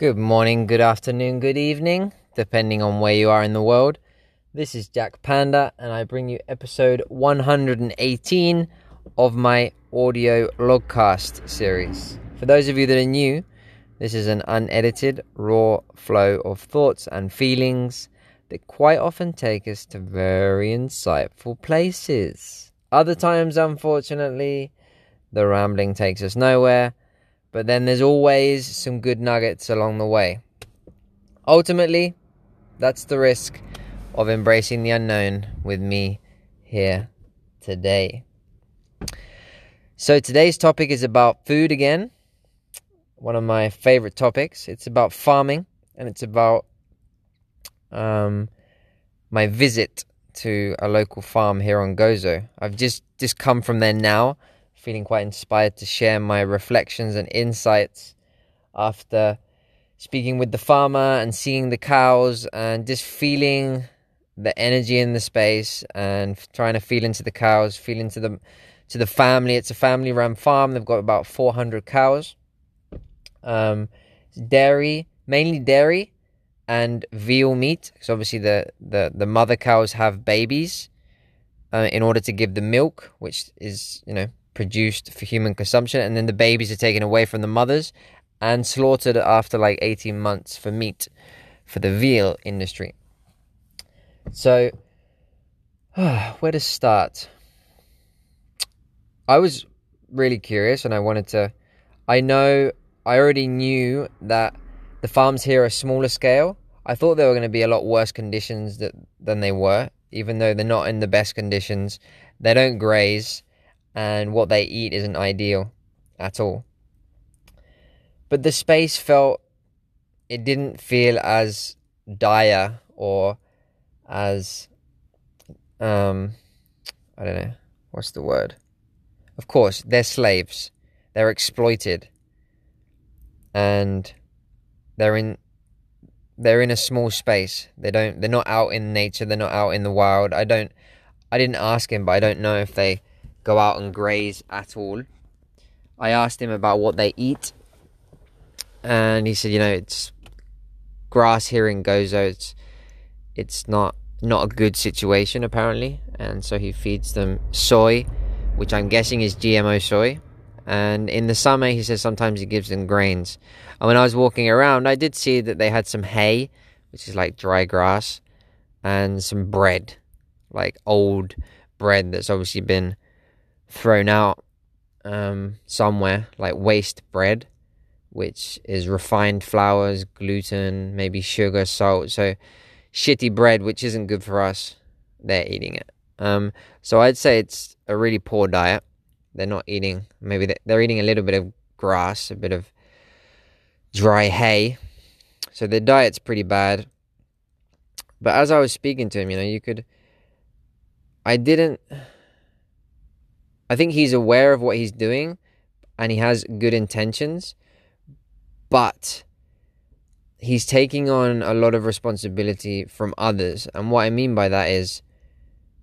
Good morning, good afternoon, good evening, depending on where you are in the world. This is Jack Panda, and I bring you episode 118 of my audio logcast series. For those of you that are new, this is an unedited, raw flow of thoughts and feelings that quite often take us to very insightful places. Other times, unfortunately, the rambling takes us nowhere. But then there's always some good nuggets along the way. Ultimately, that's the risk of embracing the unknown with me here today. So today's topic is about food again. One of my favorite topics. It's about farming, and it's about my visit to a local farm here on Gozo. I've just come from there now, feeling quite inspired to share my reflections and insights after speaking with the farmer and seeing the cows and just feeling the energy in the space and trying to feel into the cows, feel into the family. It's a family-run farm. They've got about 400 cows. Dairy, mainly dairy and veal meat. So obviously the mother cows have babies in order to give the milk, which is, you know, produced for human consumption, and then the babies are taken away from the mothers and slaughtered after like 18 months for meat for the veal industry. So where to start? I was really curious, and I already knew that the farms here are smaller scale. I thought there were going to be a lot worse conditions than they were, even though they're not in the best conditions. They don't graze, and what they eat isn't ideal at all. But the space it didn't feel as dire or as, I don't know, what's the word? Of course, they're slaves. They're exploited. And they're in a small space. They're not out in nature. They're not out in the wild. I didn't ask him, but I don't know if they go out and graze at all. I asked him about what they eat, and he said, you know, it's grass here in Gozo. It's not a good situation apparently, and so he feeds them soy, which I'm guessing is GMO soy. And in the summer, he says sometimes he gives them grains. And when I was walking around, I did see that they had some hay, which is like dry grass, and some bread, like old bread that's obviously been thrown out somewhere, like waste bread, which is refined flours, gluten, maybe sugar, salt. So shitty bread, which isn't good for us. They're eating it. So I'd say it's a really poor diet. They're not eating, maybe they're eating a little bit of grass, a bit of dry hay. So their diet's pretty bad. But as I was speaking to him, you know, I think he's aware of what he's doing and he has good intentions, but he's taking on a lot of responsibility from others. And what I mean by that is,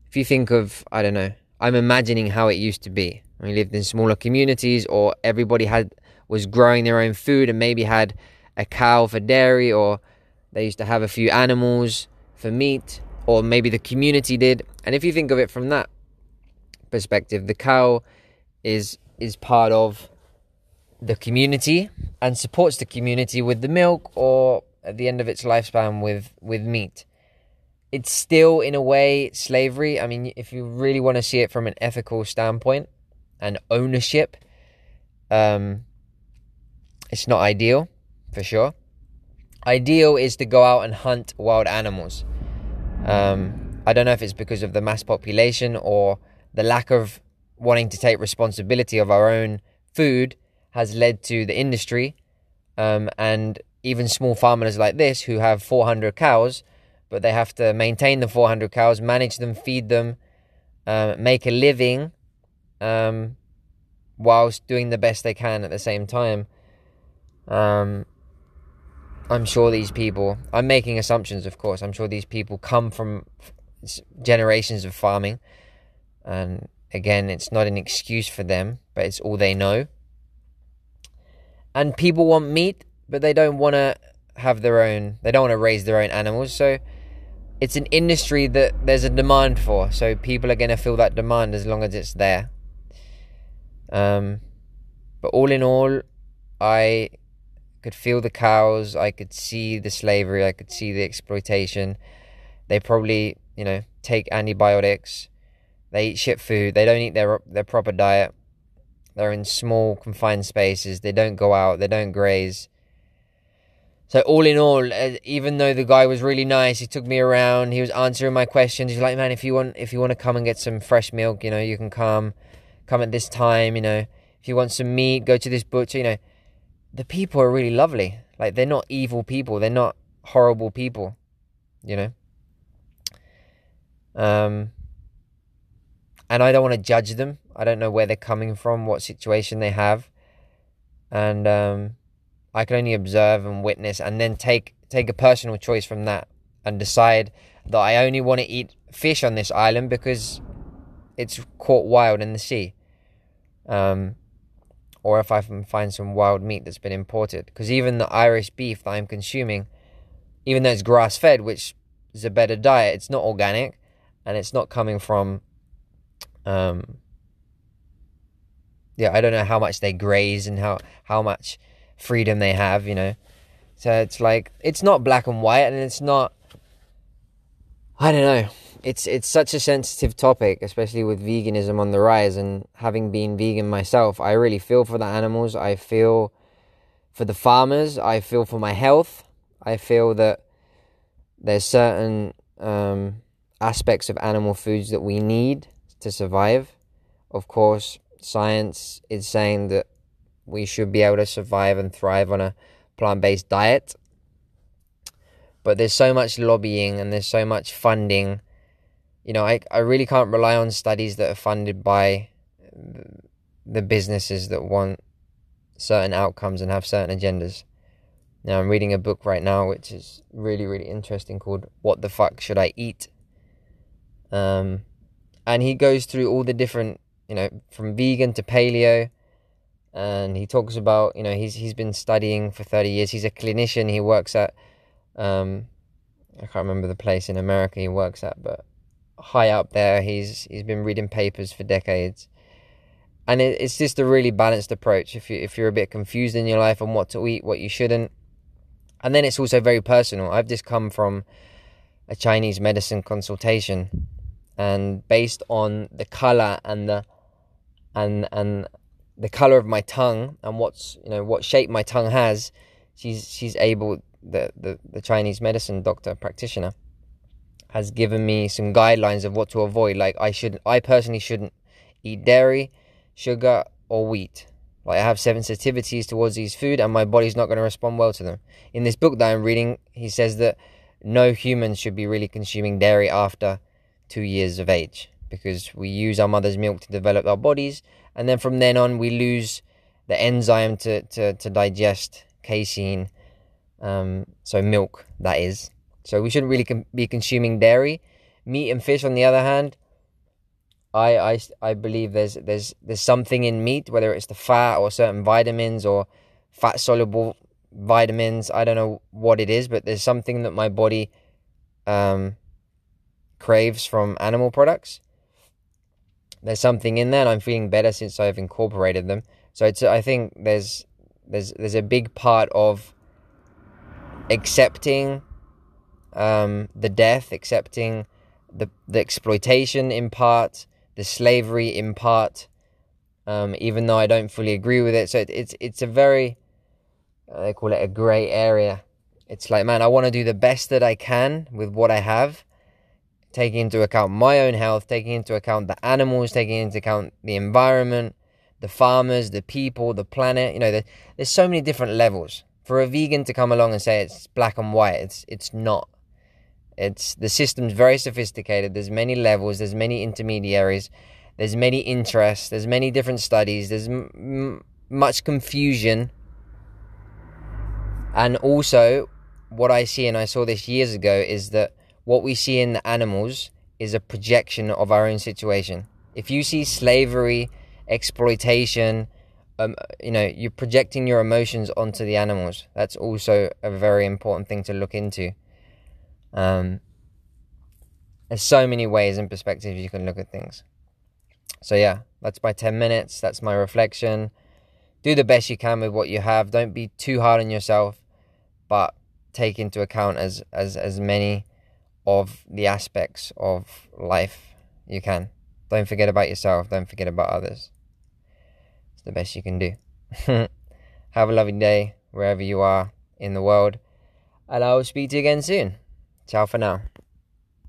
if you think of, I don't know, I'm imagining how it used to be. We lived in smaller communities, or everybody was growing their own food and maybe had a cow for dairy, or they used to have a few animals for meat, or maybe the community did. And if you think of it from that perspective, the cow is part of the community and supports the community with the milk, or at the end of its lifespan with meat. It's still, in a way, slavery. I mean, if you really want to see it from an ethical standpoint and ownership, it's not ideal, for sure. Ideal is to go out and hunt wild animals. I don't know if it's because of the mass population or the lack of wanting to take responsibility of our own food has led to the industry. And even small farmers like this, who have 400 cows, but they have to maintain the 400 cows, manage them, feed them, make a living, whilst doing the best they can at the same time. I'm sure these people, I'm making assumptions, of course. I'm sure these people come from generations of farming. And again, it's not an excuse for them, but it's all they know. And people want meat. but they don't want to have their own, they don't want to raise their own animals, so it's an industry that there's a demand for, so people are going to feel that demand as long as it's there. But all in all, I could feel the cows, I could see the slavery, I could see the exploitation. They probably, you know, take antibiotics, they eat shit food, they don't eat their proper diet, they're in small confined spaces, they don't go out, they don't graze. So all in all, even though the guy was really nice, he took me around, he was answering my questions. He's like, man, if you want to come and get some fresh milk, you know, you can come at this time, you know. If you want some meat, go to this butcher, you know. The people are really lovely. Like, they're not evil people. They're not horrible people, you know. And I don't want to judge them. I don't know where they're coming from, what situation they have. And I can only observe and witness, and then take a personal choice from that and decide that I only want to eat fish on this island because it's caught wild in the sea. Or if I can find some wild meat that's been imported. Because even the Irish beef that I'm consuming, even though it's grass-fed, which is a better diet, it's not organic, and it's not coming from... I don't know how much they graze and how much... freedom they have, you know. So it's like, it's not black and white, and it's not, I don't know, it's such a sensitive topic, especially with veganism on the rise. And having been vegan myself, I really feel for the animals, I feel for the farmers, I feel for my health, I feel that there's certain aspects of animal foods that we need to survive. Of course, science is saying that we should be able to survive and thrive on a plant-based diet. But there's so much lobbying and there's so much funding. You know, I really can't rely on studies that are funded by the businesses that want certain outcomes and have certain agendas. Now, I'm reading a book right now which is really, really interesting called What the Fuck Should I Eat? And he goes through all the different, you know, from vegan to paleo. And he talks about, you know, he's been studying for 30 years. He's a clinician. He works at, I can't remember the place in America he works at, but high up there. He's been reading papers for decades. And it's just a really balanced approach. If you're a bit confused in your life on what to eat, what you shouldn't. And then it's also very personal. I've just come from a Chinese medicine consultation. And based on the color and the color of my tongue and what shape my tongue has, she's able, the Chinese medicine doctor practitioner has given me some guidelines of what to avoid. Like, I personally shouldn't eat dairy, sugar, or wheat. Like, I have sensitivities towards these food, and my body's not going to respond well to them. In this book that I'm reading, he says that no human should be really consuming dairy after 2 years of age, because we use our mother's milk to develop our bodies. And then from then on, we lose the enzyme to digest casein, so milk, that is. So we shouldn't really be consuming dairy. Meat and fish, on the other hand, I believe there's something in meat, whether it's the fat or certain vitamins or fat-soluble vitamins. I don't know what it is, but there's something that my body craves from animal products. There's something in there, and I'm feeling better since I've incorporated them. So I think there's a big part of accepting the death, accepting the exploitation in part, the slavery in part, even though I don't fully agree with it. So it's a very, they call it a grey area. It's like, man, I want to do the best that I can with what I have, taking into account my own health, taking into account the animals, taking into account the environment, the farmers, the people, the planet. You know, there's so many different levels. For a vegan to come along and say it's black and white, it's not. The system's very sophisticated. There's many levels. There's many intermediaries. There's many interests. There's many different studies. There's much confusion. And also, what I see, and I saw this years ago, is that what we see in the animals is a projection of our own situation. If you see slavery, exploitation, you know, you're projecting your emotions onto the animals. That's also a very important thing to look into. There's so many ways and perspectives you can look at things. So yeah, that's my 10 minutes. That's my reflection. Do the best you can with what you have. Don't be too hard on yourself, but take into account as many of the aspects of life you can. Don't forget about yourself. Don't forget about others. It's the best you can do. Have a lovely day wherever you are in the world, and I will speak to you again soon. Ciao for now.